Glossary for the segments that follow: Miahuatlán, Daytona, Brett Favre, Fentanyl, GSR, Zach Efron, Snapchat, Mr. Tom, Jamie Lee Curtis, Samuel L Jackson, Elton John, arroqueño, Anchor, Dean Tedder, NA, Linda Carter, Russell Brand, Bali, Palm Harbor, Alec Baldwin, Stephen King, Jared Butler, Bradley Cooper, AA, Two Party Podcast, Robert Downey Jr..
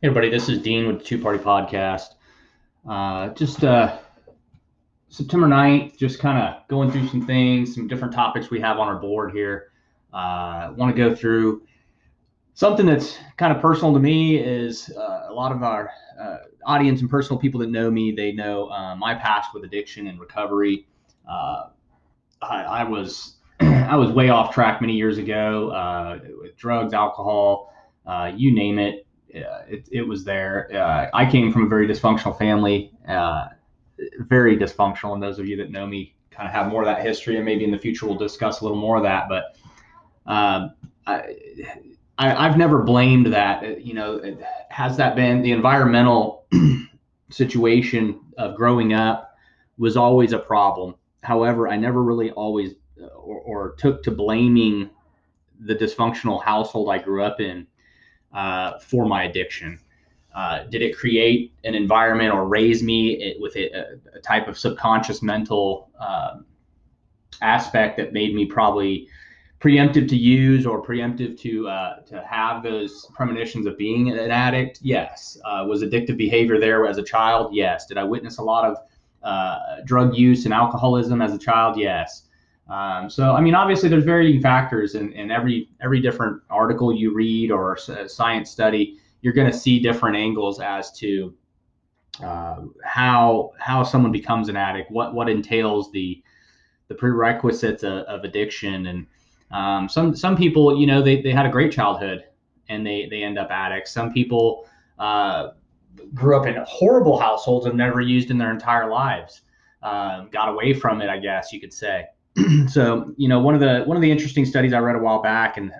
Hey everybody, this is Dean with the Two Party Podcast. September 9th, just kind of going through some things, some different topics we have on our board here. I want to go through something that's kind of personal to me. Is a lot of our audience and personal people that know me, they know my past with addiction and recovery. I was way off track many years ago with drugs, alcohol, you name it. It was there. I came from a very dysfunctional family, very dysfunctional. And those of you that know me kind of have more of that history, and maybe in the future we'll discuss a little more of that. But I've never blamed that. You know, has that been the environmental situation of growing up was always a problem. However, I never really always or took to blaming the dysfunctional household I grew up in for my addiction. Did it create an environment or raise me with a type of subconscious mental aspect that made me probably preemptive to use or preemptive to have those premonitions of being an addict? Yes. Was addictive behavior there as a child? Yes. Did I witness a lot of drug use and alcoholism as a child? Yes. So, I mean, obviously there's varying factors in every different article you read or science study, you're going to see different angles as to how someone becomes an addict, what entails the prerequisites of addiction. And some people, you know, they had a great childhood and they end up addicts. Some people grew up in horrible households and never used in their entire lives, got away from it, I guess you could say. So, you know, one of the interesting studies I read a while back, and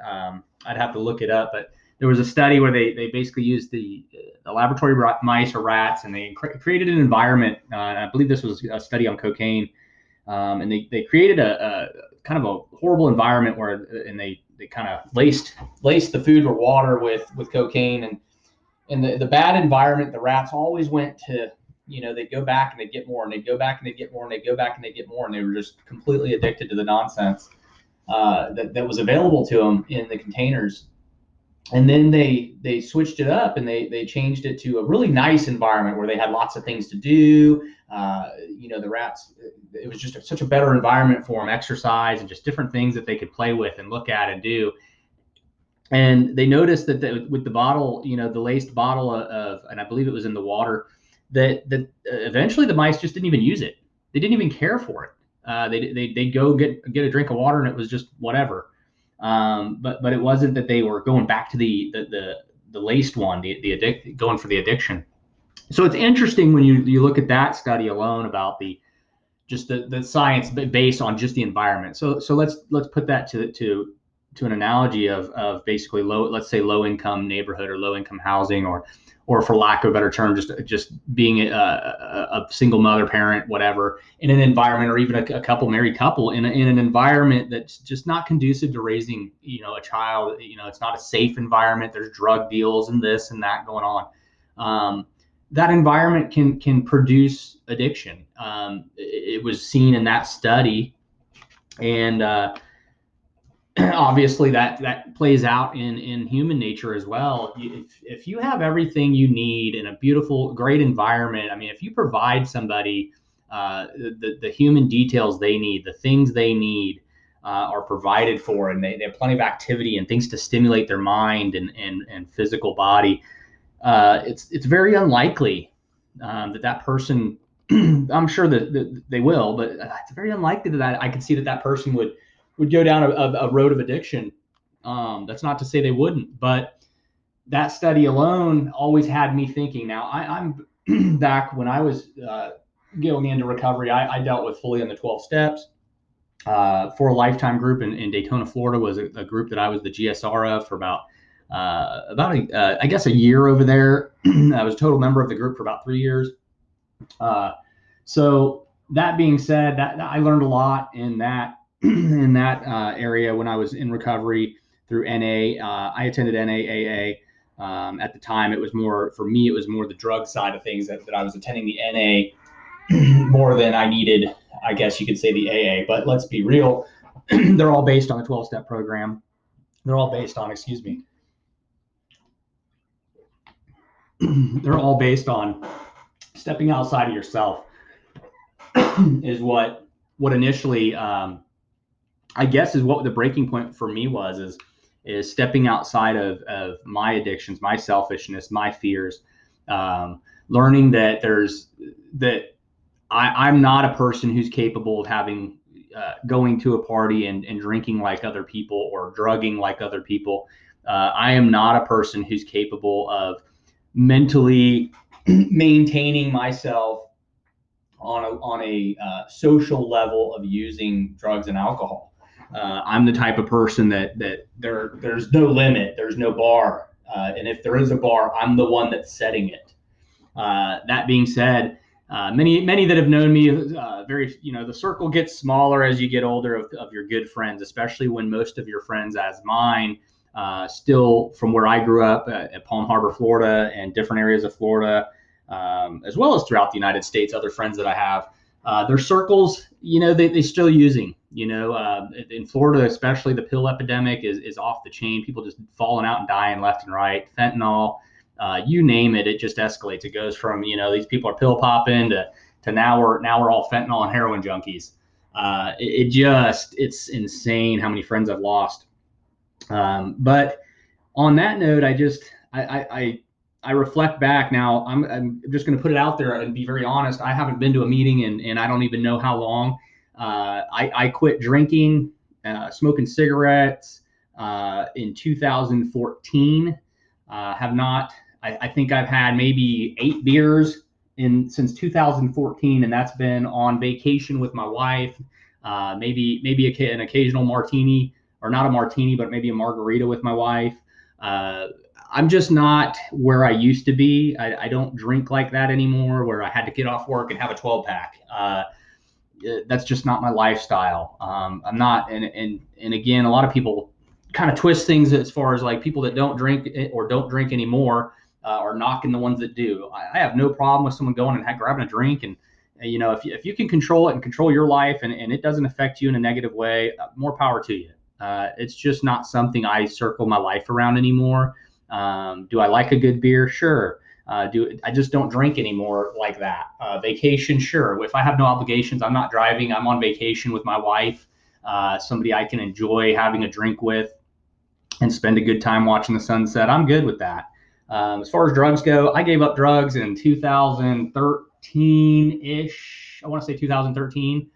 I'd have to look it up, but there was a study where they basically used the laboratory mice or rats, and they created an environment. I believe this was a study on cocaine, and they created a kind of a horrible environment where, and they kind of laced the food or water with cocaine, and in the bad environment, the rats always went to, you know, they'd go back and they'd get more, and they'd go back and they'd get more, and they'd go back and they'd get more, and they were just completely addicted to the nonsense that was available to them in the containers. And then they switched it up, and they changed it to a really nice environment where they had lots of things to do. You know, the rats, it was just such a better environment for them, exercise and just different things that they could play with and look at and do. And they noticed that with the bottle, you know, the laced bottle of, and I believe it was in the water, that eventually the mice just didn't even use it. They didn't even care for it. They'd go get a drink of water, and it was just whatever. But it wasn't that they were going back to the laced one, going for the addiction. So it's interesting when you look at that study alone about the science based on just the environment. So let's put that to an analogy of basically low income neighborhood or low income housing, or for lack of a better term, just being a single mother, parent, whatever, in an environment, or even a couple, married couple, in an environment that's just not conducive to raising, you know, a child. You know, it's not a safe environment. There's drug deals and this and that going on. That environment can produce addiction. It was seen in that study, and obviously that plays out in human nature as well. If you have everything you need in a beautiful, great environment, I mean, if you provide somebody the human details they need, the things they need are provided for, and they have plenty of activity and things to stimulate their mind and physical body, it's very unlikely that person, I'm sure that they will, but it's very unlikely that I could see that person would go down a road of addiction. That's not to say they wouldn't, but that study alone always had me thinking. Now, I'm back when I was going into recovery, I dealt with fully on the 12 steps for a lifetime group in Daytona, Florida, was a group that I was the GSR of for about a year over there. I was a total member of the group for about 3 years. So that being said, that I learned a lot in that area when I was in recovery through NA. I attended NA, AA. At the time, it was more, for me, it was more the drug side of things that I was attending the NA more than I needed, I guess you could say, the AA. But let's be real. They're all based on the 12-step program. They're all based on, excuse me. they're all based on stepping outside of yourself is what initially, I guess is what the breaking point for me was, is stepping outside of my addictions, my selfishness, my fears, learning that I'm not a person who's capable of having, going to a party and drinking like other people or drugging like other people. I am not a person who's capable of mentally maintaining myself on a social level of using drugs and alcohol. I'm the type of person that there's no limit, there's no bar. And if there is a bar, I'm the one that's setting it. That being said, many that have known me, the circle gets smaller as you get older of your good friends, especially when most of your friends, as mine, still from where I grew up at Palm Harbor, Florida, and different areas of Florida, as well as throughout the United States, other friends that I have, their circles, they're still using, in Florida, especially the pill epidemic is off the chain. People just falling out and dying left and right. Fentanyl, you name it, it just escalates. It goes from, these people are pill popping to now we're all fentanyl and heroin junkies. It's insane how many friends I've lost. But on that note, I reflect back now. I'm just going to put it out there and be very honest. I haven't been to a meeting and I don't even know how long. I quit drinking, smoking cigarettes, in 2014. I think I've had maybe 8 beers since 2014. And that's been on vacation with my wife. Maybe an occasional martini, or not a martini, but maybe a margarita with my wife. I'm just not where I used to be. I don't drink like that anymore, where I had to get off work and have a 12-pack. That's just not my lifestyle. I'm not, and again, a lot of people kind of twist things as far as like people that don't drink or don't drink anymore are knocking the ones that do. I have no problem with someone going and grabbing a drink, and if you can control it and control your life and it doesn't affect you in a negative way, more power to you. It's just not something I circle my life around anymore. Do I like a good beer? Sure. I just don't drink anymore like that. Vacation? Sure. If I have no obligations, I'm not driving. I'm on vacation with my wife, somebody I can enjoy having a drink with and spend a good time watching the sunset. I'm good with that. As far as drugs go, I gave up drugs in 2013-ish. I want to say 2013.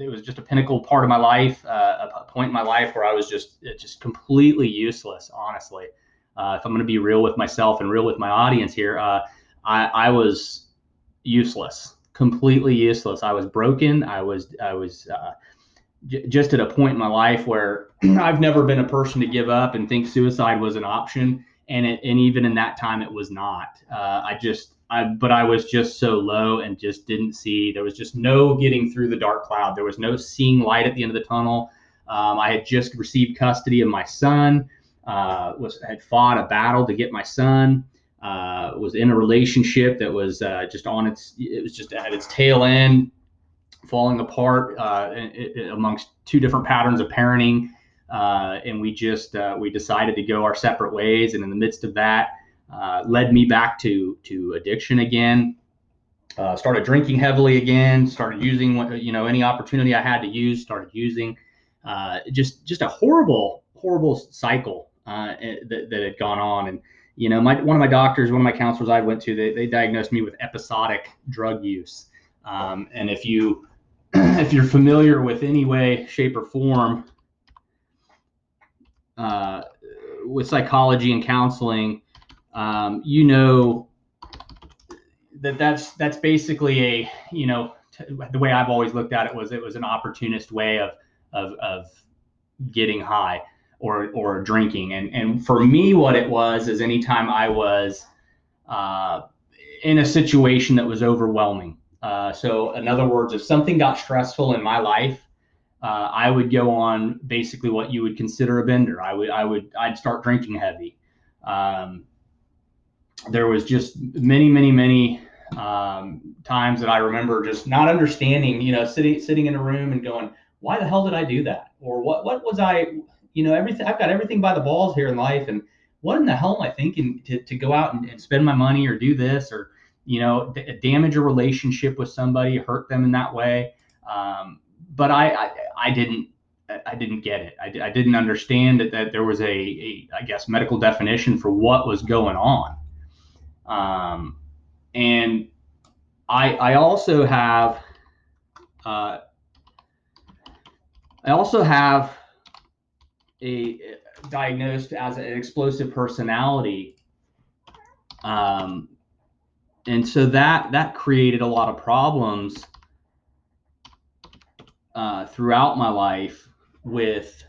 It was just a pinnacle part of my life, a point in my life where I was just completely useless, honestly. If I'm going to be real with myself and real with my audience here, I was useless, completely useless. I was broken. I was just at a point in my life where I've never been a person to give up and think suicide was an option. And even in that time, it was not. But I was just so low and just didn't see. There was just no getting through the dark cloud. There was no seeing light at the end of the tunnel. I had just received custody of my son, had fought a battle to get my son, was in a relationship that was just at its tail end, falling apart amongst two different patterns of parenting. And we decided to go our separate ways. And in the midst of that, led me back to addiction again, started drinking heavily again, started using, any opportunity I had to use, started using, just a horrible, horrible cycle, that had gone on. And, one of my doctors, one of my counselors I went to, they diagnosed me with episodic drug use. And if you're familiar with any way, shape or form, with psychology and counseling, that's basically the way I've always looked at it was, it was an opportunist way of getting high or drinking. And for me, what it was is anytime I was, in a situation that was overwhelming. So in other words, if something got stressful in my life, I would go on basically what you would consider a bender. I'd start drinking heavy. There was just many times that I remember just not understanding, sitting in a room and going, why the hell did I do that? Or what was I, everything, I've got everything by the balls here in life. And what in the hell am I thinking to go out and spend my money or do this or, you know, damage a relationship with somebody, hurt them in that way. But I didn't get it. I didn't understand that there was a medical definition for what was going on. And I also have a diagnosed as an explosive personality. And so that created a lot of problems throughout my life with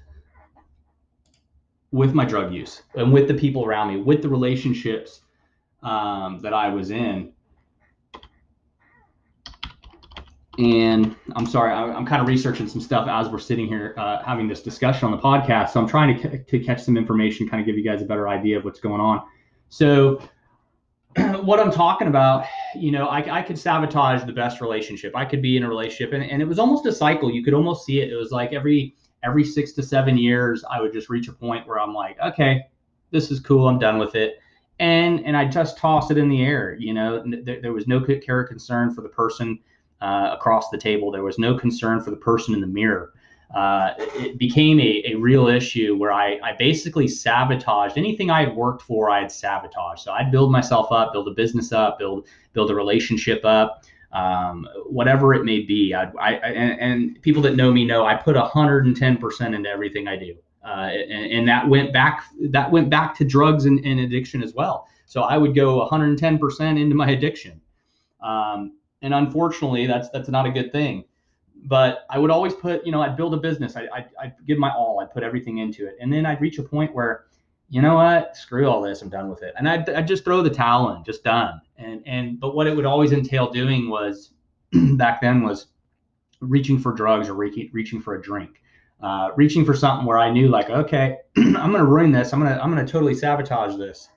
my drug use and with the people around me, with the relationships that I was in. And I'm sorry, I'm kind of researching some stuff as we're sitting here having this discussion on the podcast. So I'm trying to catch some information, kind of give you guys a better idea of what's going on. So what I'm talking about, you know, I could sabotage the best relationship. I could be in a relationship and it was almost a cycle. You could almost see it. It was like every 6 to 7 years, I would just reach a point where I'm like, okay, this is cool. I'm done with it. And I just toss it in the air. You know, there was no care or concern for the person across the table. There was no concern for the person in the mirror. It became a real issue where I basically sabotaged anything I had worked for. I had sabotaged. So I'd build myself up, build a business up, build a relationship up, whatever it may be. And people that know me know I put 110% into everything I do. And that went back to drugs and addiction as well. So I would go 110% into my addiction. And unfortunately that's not a good thing. But I would always put, you know, I'd build a business. I'd give my all. I'd put everything into it. And then I'd reach a point where, you know what, screw all this. I'm done with it. And I'd just throw the towel in, just done. But what it would always entail doing was back then was reaching for drugs or reaching for a drink, reaching for something where I knew like, okay, I'm going to ruin this. I'm going to totally sabotage this.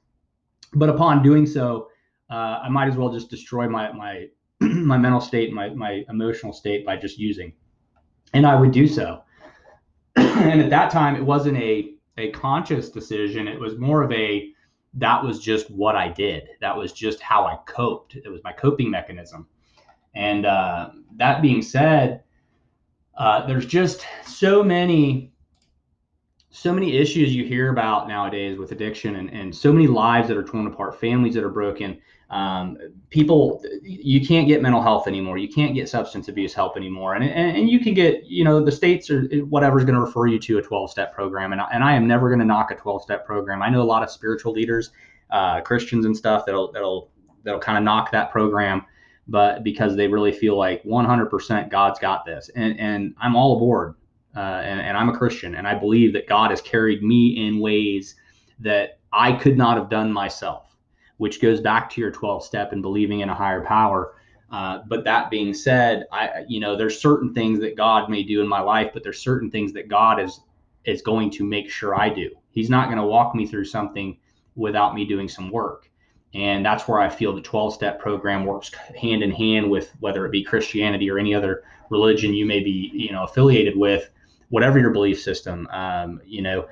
But upon doing so, I might as well just destroy my mental state, my emotional state by just using. And I would do so. And at that time, it wasn't a conscious decision. It was more of that was just what I did. That was just how I coped. It was my coping mechanism. And that being said, there's just so many issues you hear about nowadays with addiction and so many lives that are torn apart, families that are broken. People, you can't get mental health anymore. You can't get substance abuse help anymore. And you can get, you know, the states or whatever's going to refer you to a 12-step program. And I am never going to knock a 12-step program. I know a lot of spiritual leaders, Christians and stuff that'll kind of knock that program, but because they really feel like 100% God's got this. And I'm all aboard. And I'm a Christian and I believe that God has carried me in ways that I could not have done myself, which goes back to your 12-step and believing in a higher power. But that being said, there's certain things that God may do in my life, but there's certain things that God is going to make sure I do. He's not going to walk me through something without me doing some work. And that's where I feel the 12-step program works hand in hand with whether it be Christianity or any other religion you may be, you know, affiliated with, whatever your belief system. The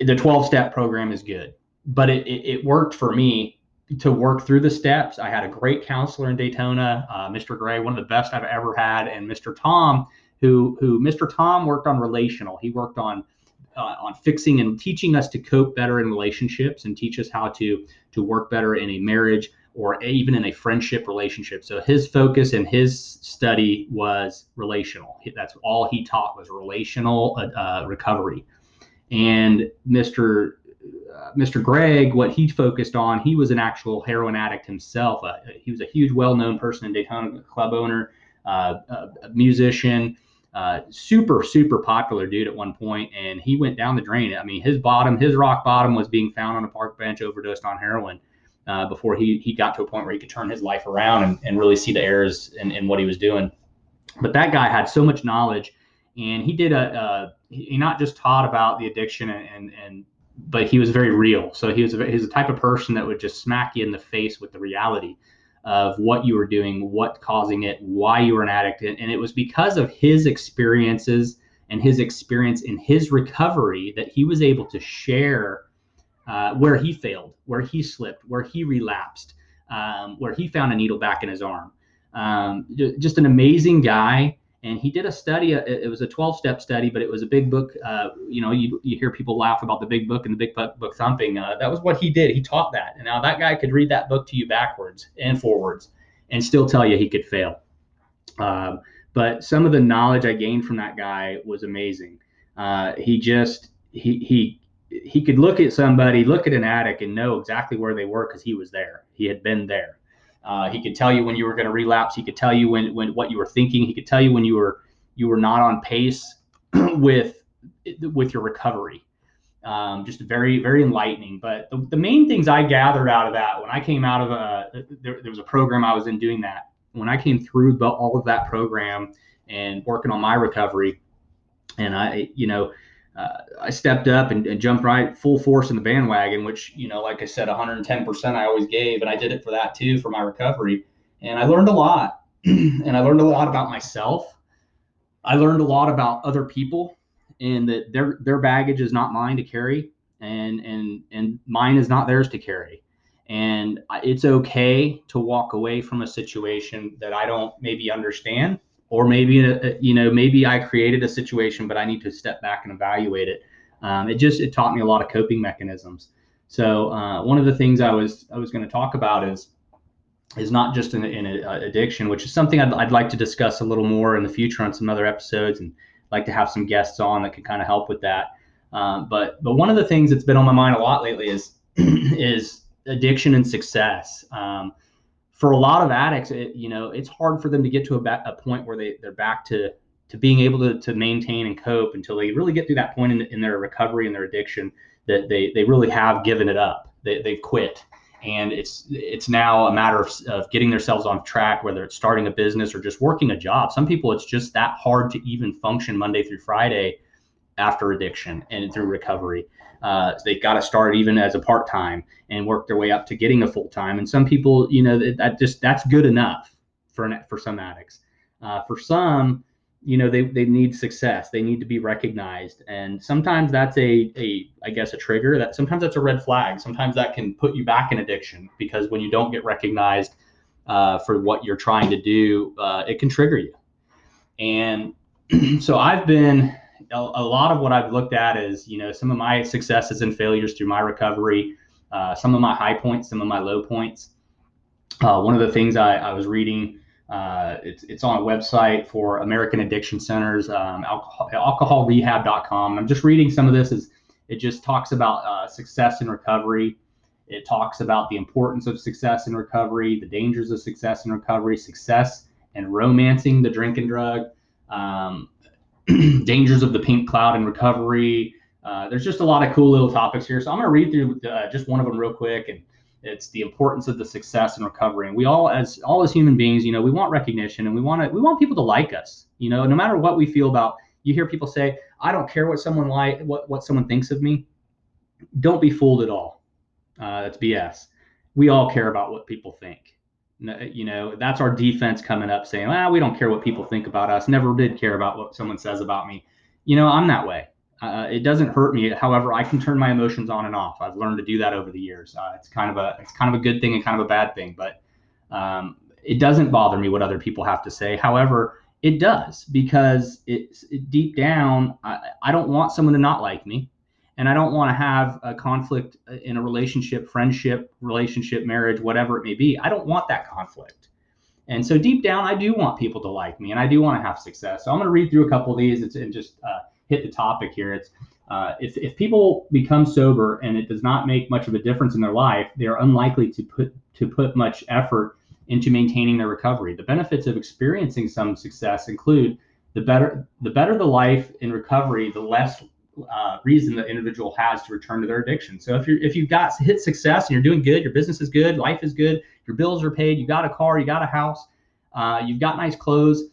12-step program is good. But it worked for me to work through the steps. I had a great counselor in Daytona, Mr. Gray, one of the best I've ever had, and Mr. Tom, who Mr. Tom worked on relational. He worked on fixing and teaching us to cope better in relationships and teach us how to work better in a marriage or even in a friendship relationship. So his focus and his study was relational. That's all he taught was relational recovery. And Mr. Greg, what he focused on, he was an actual heroin addict himself. He was a huge, well-known person in Daytona, club owner, a musician, super, super popular dude at one point, and he went down the drain. I mean, his rock bottom was being found on a park bench, overdosed on heroin before he got to a point where he could turn his life around and really see the errors in what he was doing. But that guy had so much knowledge, and he did he not just taught about the addiction but he was very real. So he was the type of person that would just smack you in the face with the reality of what you were doing, what causing it, why you were an addict. And it was because of his experiences and his experience in his recovery that he was able to share where he failed, where he slipped, where he relapsed, where he found a needle back in his arm. Just an amazing guy. And he did a study. It was a 12-step study, but it was a big book. You hear people laugh about the big book and the big book thumping. That was what he did. He taught that. And now that guy could read that book to you backwards and forwards and still tell you he could fail. But some of the knowledge I gained from that guy was amazing. He could look at somebody, look at an addict and know exactly where they were because he was there. He had been there. He could tell you when you were going to relapse. He could tell you when what you were thinking. He could tell you when you were not on pace with your recovery. Just very, very enlightening. But the main things I gathered out of that when I came out of there was a program I was in doing that. When I came through all of that program and working on my recovery, and I stepped up and jumped right full force in the bandwagon, which, like I said, 110% I always gave. And I did it for that, too, for my recovery. And I learned a lot. And I learned a lot about myself. I learned a lot about other people and that their baggage is not mine to carry. And mine is not theirs to carry. And it's OK to walk away from a situation that I don't maybe understand. Or maybe I created a situation, but I need to step back and evaluate it. It taught me a lot of coping mechanisms. So one of the things I was going to talk about is not just in addiction, which is something I'd like to discuss a little more in the future on some other episodes, and like to have some guests on that can kind of help with that. But one of the things that's been on my mind a lot lately is addiction and success. For a lot of addicts, it's hard for them to get to a point where they're back to being able to maintain and cope until they really get through that point in their recovery and their addiction that they really have given it up. They've quit. And it's now a matter of getting themselves on track, whether it's starting a business or just working a job. Some people, it's just that hard to even function Monday through Friday after addiction and through recovery. They've got to start even as a part-time and work their way up to getting a full-time. And some people, that's good enough for some addicts. For some, they need success. They need to be recognized. And sometimes that's a trigger. Sometimes that's a red flag. Sometimes that can put you back in addiction because when you don't get recognized for what you're trying to do, it can trigger you. And so I've been... A lot of what I've looked at is, some of my successes and failures through my recovery, some of my high points, some of my low points. One of the things I was reading, it's on a website for American Addiction Centers, alcoholrehab.com. I'm just reading some of this. It just talks about success in recovery. It talks about the importance of success in recovery, the dangers of success in recovery, success and romancing the drink and drug. Dangers of the pink cloud and recovery. There's just a lot of cool little topics here. So I'm going to read through just one of them real quick. And it's the importance of the success and recovery. And we all as human beings, we want recognition and we want people to like us, no matter what we feel about. You hear people say, I don't care what someone what someone thinks of me. Don't be fooled at all. That's BS. We all care about what people think. That's our defense coming up saying, we don't care what people think about us. Never did care about what someone says about me. I'm that way. It doesn't hurt me. However, I can turn my emotions on and off. I've learned to do that over the years. It's kind of a good thing and kind of a bad thing, but it doesn't bother me what other people have to say. However, it does because it's deep down. I don't want someone to not like me. And I don't want to have a conflict in a relationship, marriage, whatever it may be. I don't want that conflict. And so deep down, I do want people to like me and I do want to have success. So I'm going to read through a couple of these and just hit the topic here. It's if people become sober and it does not make much of a difference in their life, they are unlikely to put much effort into maintaining their recovery. The benefits of experiencing some success include the better the life in recovery, the less reason the individual has to return to their addiction. So if you've hit success and you're doing good, your business is good, life is good, your bills are paid, you got a car, you got a house, you've got nice clothes,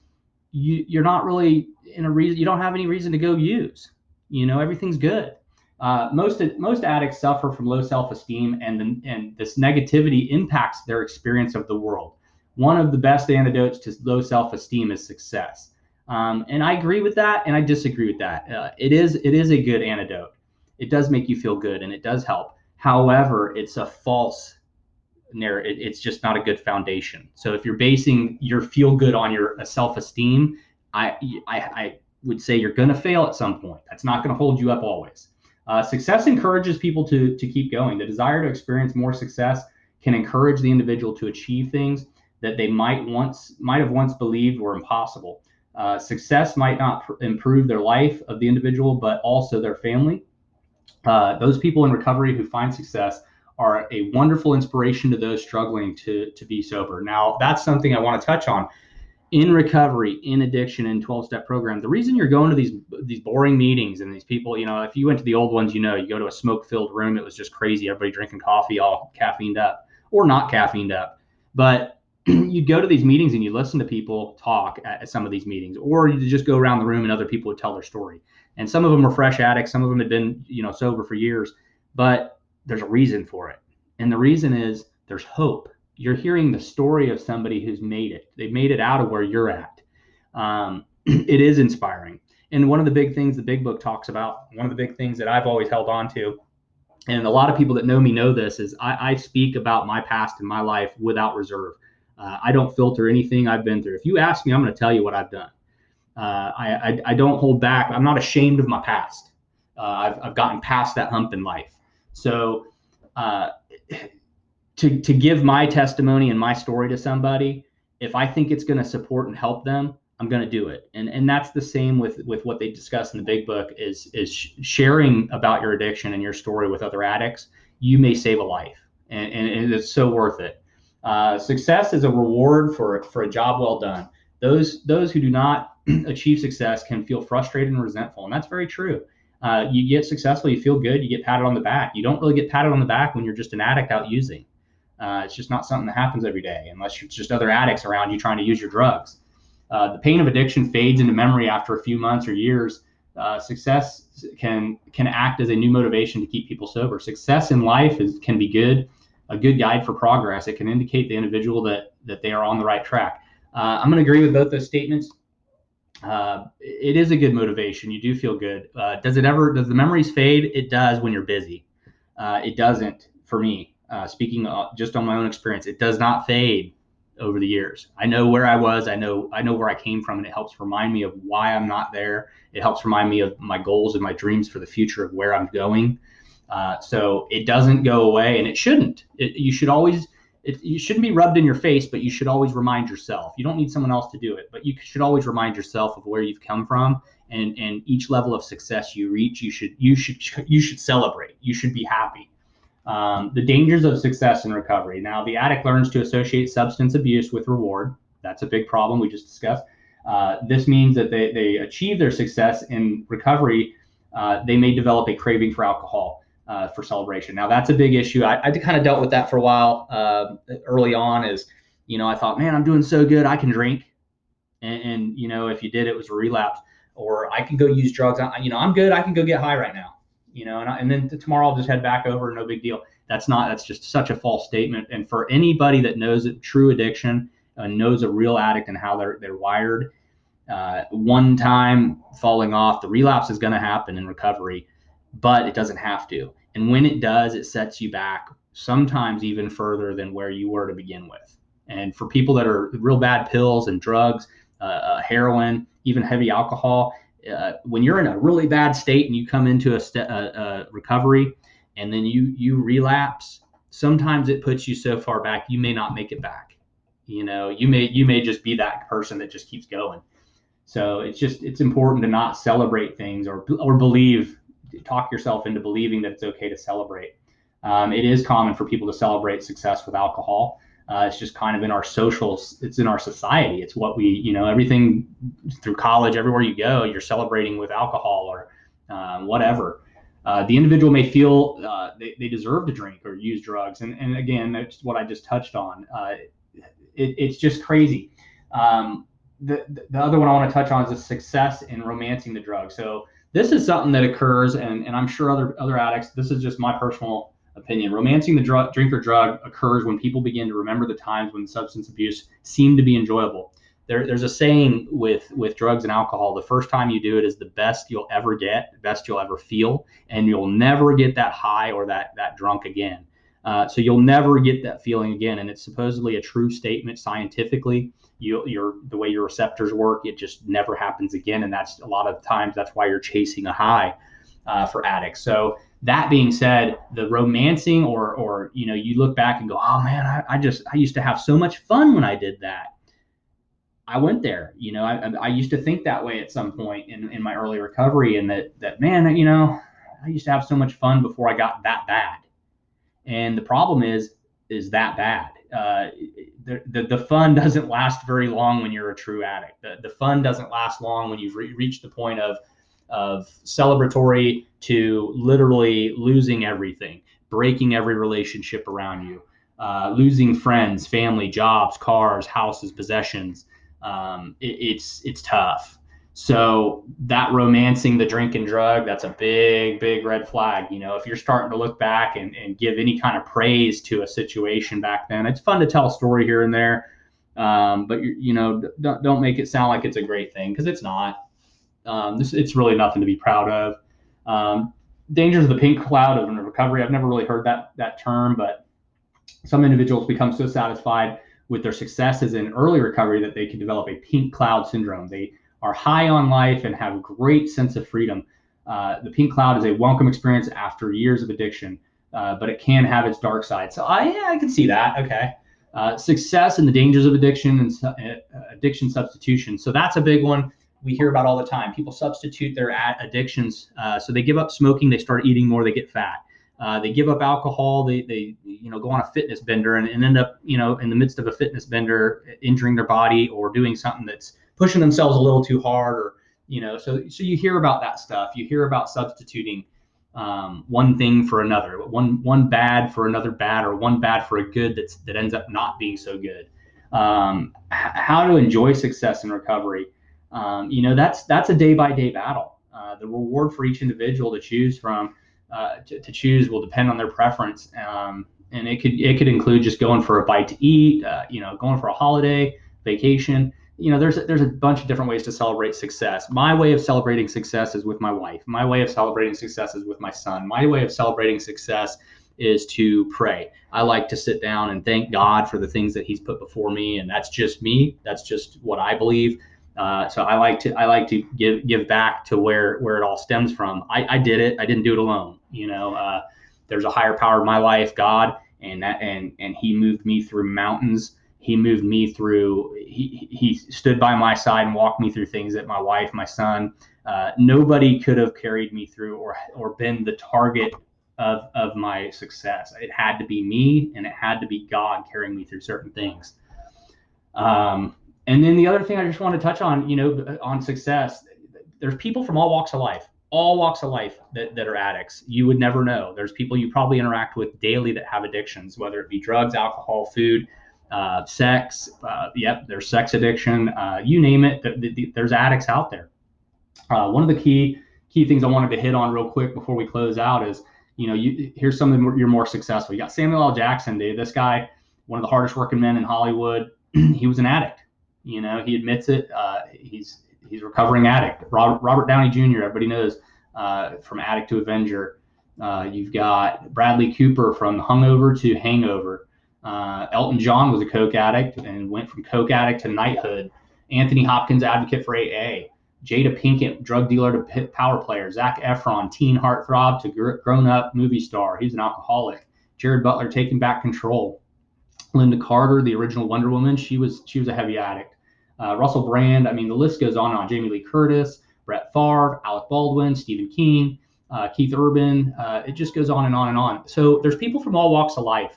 you're not really in a reason. You don't have any reason to go use. Everything's good. Most addicts suffer from low self-esteem, and this negativity impacts their experience of the world. One of the best antidotes to low self-esteem is success. And I agree with that, and I disagree with that. It is a good antidote. It does make you feel good, and it does help. However, it's a false narrative. It's just not a good foundation. So if you're basing your feel good on your self-esteem, I would say you're going to fail at some point. That's not going to hold you up always. Success encourages people to keep going. The desire to experience more success can encourage the individual to achieve things that they might have once believed were impossible. Success might not improve their life of the individual, but also their family. Those people in recovery who find success are a wonderful inspiration to those struggling to be sober. Now, that's something I want to touch on. In recovery, in addiction, in 12-step program, the reason you're going to these boring meetings and these people, you know, if you went to the old ones, you know, you go to a smoke-filled room, it was just crazy. Everybody drinking coffee, all caffeined up or not caffeined up. But you'd go to these meetings and you listen to people talk at some of these meetings, or you just go around the room and other people would tell their story. And some of them were fresh addicts. Some of them had been, you know, sober for years, but there's a reason for it. And the reason is there's hope. You're hearing the story of somebody who's made it. They've made it out of where you're at. It is inspiring. And one of the big things the Big Book talks about, one of the big things that I've always held on to, and a lot of people that know me know this, is I speak about my past and my life without reserve. I don't filter anything I've been through. If you ask me, I'm going to tell you what I've done. I don't hold back. I'm not ashamed of my past. I've gotten past that hump in life. So to give my testimony and my story to somebody, if I think it's going to support and help them, I'm going to do it. And that's the same with what they discuss in the Big Book is sharing about your addiction and your story with other addicts. You may save a life, and it's so worth it. Success is a reward for a job well done. Those who do not achieve success can feel frustrated and resentful, and that's very true. You get successful, you feel good, you get patted on the back. You don't really get patted on the back when you're just an addict out using. It's just not something that happens every day, unless it's just other addicts around you trying to use your drugs. The pain of addiction fades into memory after a few months or years. Success can act as a new motivation to keep people sober. Success in life can be good. A good guide for progress. It can indicate the individual that they are on the right track. I'm going to agree with both those statements. It is a good motivation. You do feel good. Does the memories fade? It does when you're busy. It doesn't for me. Speaking just on my own experience, it does not fade over the years. I know where I was. I know where I came from, and it helps remind me of why I'm not there. It helps remind me of my goals and my dreams for the future of where I'm going. So it doesn't go away, and it shouldn't. You shouldn't be rubbed in your face, but you should always remind yourself. You don't need someone else to do it, but you should always remind yourself of where you've come from, and each level of success you reach, you should celebrate. You should be happy. The dangers of success in recovery. Now, the addict learns to associate substance abuse with reward. That's a big problem we just discussed. This means that they achieve their success in recovery. They may develop a craving for alcohol. For celebration. Now, that's a big issue. I kind of dealt with that for a while early on, is, you know, I thought, man, I'm doing so good, I can drink. And you know, if you did, it was a relapse. Or I can go use drugs. I'm good. I can go get high right now. You know, and then tomorrow I'll just head back over. No big deal. That's just such a false statement. And for anybody that knows it, true addiction knows a real addict and how they're wired. One time falling off, the relapse is going to happen in recovery. But it doesn't have to. And when it does, it sets you back sometimes even further than where you were to begin with. And for people that are real bad, pills and drugs, heroin, even heavy alcohol, when you're in a really bad state and you come into a recovery and then you relapse, sometimes it puts you so far back, you may not make it back. You know, you may just be that person that just keeps going. So it's important to not celebrate things or believe, talk yourself into believing that it's okay to celebrate. It is common for people to celebrate success with alcohol. It's just kind of it's in our society. It's what we, you know, everything through college, everywhere you go, you're celebrating with alcohol or whatever. The individual may feel they deserve to drink or use drugs. And again, that's what I just touched on. It's just crazy. The other one I want to touch on is the success in romancing the drug. So this is something that occurs, and I'm sure other addicts, this is just my personal opinion. Romancing the drink or drug occurs when people begin to remember the times when substance abuse seemed to be enjoyable. There's a saying with drugs and alcohol, the first time you do it is the best you'll ever get, the best you'll ever feel, and you'll never get that high or that drunk again. So you'll never get that feeling again. And it's supposedly a true statement scientifically. The way your receptors work, it just never happens again. And that's a lot of times that's why you're chasing a high for addicts. So that being said, the romancing or you look back and go, oh man, I used to have so much fun when I did that. I went there, I used to think that way at some point in my early recovery, and that man, I used to have so much fun before I got that bad. And the problem is that bad. The fun doesn't last very long when you're a true addict. The fun doesn't last long when you've reached the point of celebratory to literally losing everything, breaking every relationship around you, losing friends, family, jobs, cars, houses, possessions. It's tough. So that romancing the drink and drug, that's a big, big red flag. If you're starting to look back and give any kind of praise to a situation back then, it's fun to tell a story here and there. But don't make it sound like it's a great thing, because it's not. It's really nothing to be proud of. Dangers of the pink cloud of recovery. I've never really heard that term, but some individuals become so satisfied with their successes in early recovery that they can develop a pink cloud syndrome. They are high on life and have a great sense of freedom. The pink cloud is a welcome experience after years of addiction, but it can have its dark side. So I can see that. Okay. Success and the dangers of addiction and addiction substitution. So that's a big one we hear about all the time. People substitute their addictions. So they give up smoking, they start eating more, they get fat. They give up alcohol, they go on a fitness bender and end up, in the midst of a fitness bender, injuring their body or doing something that's pushing themselves a little too hard, or, so you hear about that stuff. You hear about substituting one thing for another, one bad for another bad, or one bad for a good that ends up not being so good. How to enjoy success in recovery. That's a day-by-day battle. The reward for each individual to choose from to choose will depend on their preference, and it could include just going for a bite to eat, going for a holiday, vacation. There's a bunch of different ways to celebrate success. My way of celebrating success is with my wife. My way of celebrating success is with my son. My way of celebrating success is to pray. I like to sit down and thank God for the things that He's put before me, and that's just me. That's just what I believe. So I like to give back to where it all stems from. I did it. I didn't do it alone. There's a higher power in my life, God, and He moved me through mountains. He moved me through, he stood by my side and walked me through things that my wife, my son, nobody could have carried me through or been the target of my success. It had to be me, and it had to be God carrying me through certain things. And then the other thing I just want to touch on, on success, there's people from all walks of life that are addicts. You would never know. There's people you probably interact with daily that have addictions, whether it be drugs, alcohol, food, sex, there's sex addiction, you name it, there's addicts out there. One of the key things I wanted to hit on real quick before we close out is, here's some of your more successful. You got Samuel L Jackson, dude. This guy, one of the hardest working men in Hollywood, he was an addict. He admits it. He's a recovering addict. Robert Downey Jr., everybody knows, from addict to Avenger. You've got Bradley Cooper from hungover to hangover. Elton John was a coke addict and went from coke addict to knighthood. Anthony Hopkins, advocate for AA. Jada Pinkett, drug dealer to power player. Zach Efron, teen heartthrob to grown-up movie star. He's an alcoholic. Jared Butler, taking back control. Linda Carter, the original Wonder Woman, she was a heavy addict. Russell Brand, the list goes on and on. Jamie Lee Curtis, Brett Favre, Alec Baldwin, Stephen King, Keith Urban. It just goes on and on and on. So there's people from all walks of life.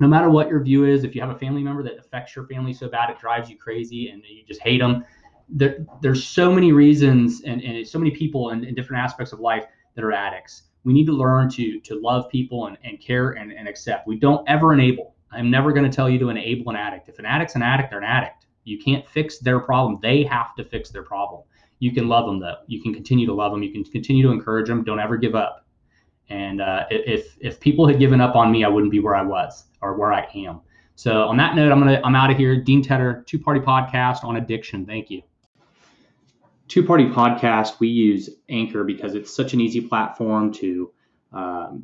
No matter what your view is, if you have a family member that affects your family so bad it drives you crazy and you just hate them, there's so many reasons and so many people in different aspects of life that are addicts. We need to learn to love people and care and accept. We don't ever enable. I'm never going to tell you to enable an addict. If an addict's an addict, they're an addict. You can't fix their problem. They have to fix their problem. You can love them, though. You can continue to love them. You can continue to encourage them. Don't ever give up. And if people had given up on me, I wouldn't be where I was or where I am. So on that note, I'm out of here. Dean Tedder, Two Party Podcast on addiction. Thank you. Two Party Podcast, we use Anchor because it's such an easy platform to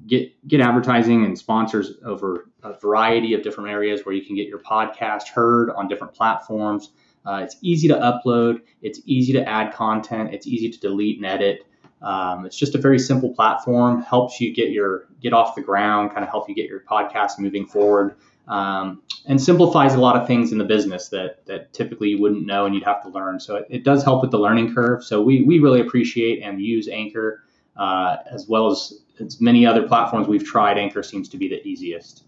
get advertising and sponsors over a variety of different areas where you can get your podcast heard on different platforms. It's easy to upload. It's easy to add content. It's easy to delete and edit. It's just a very simple platform, helps you get off the ground, kind of help you get your podcast moving forward, and simplifies a lot of things in the business that typically you wouldn't know and you'd have to learn. So it does help with the learning curve. So we really appreciate and use Anchor, as well as many other platforms we've tried. Anchor seems to be the easiest.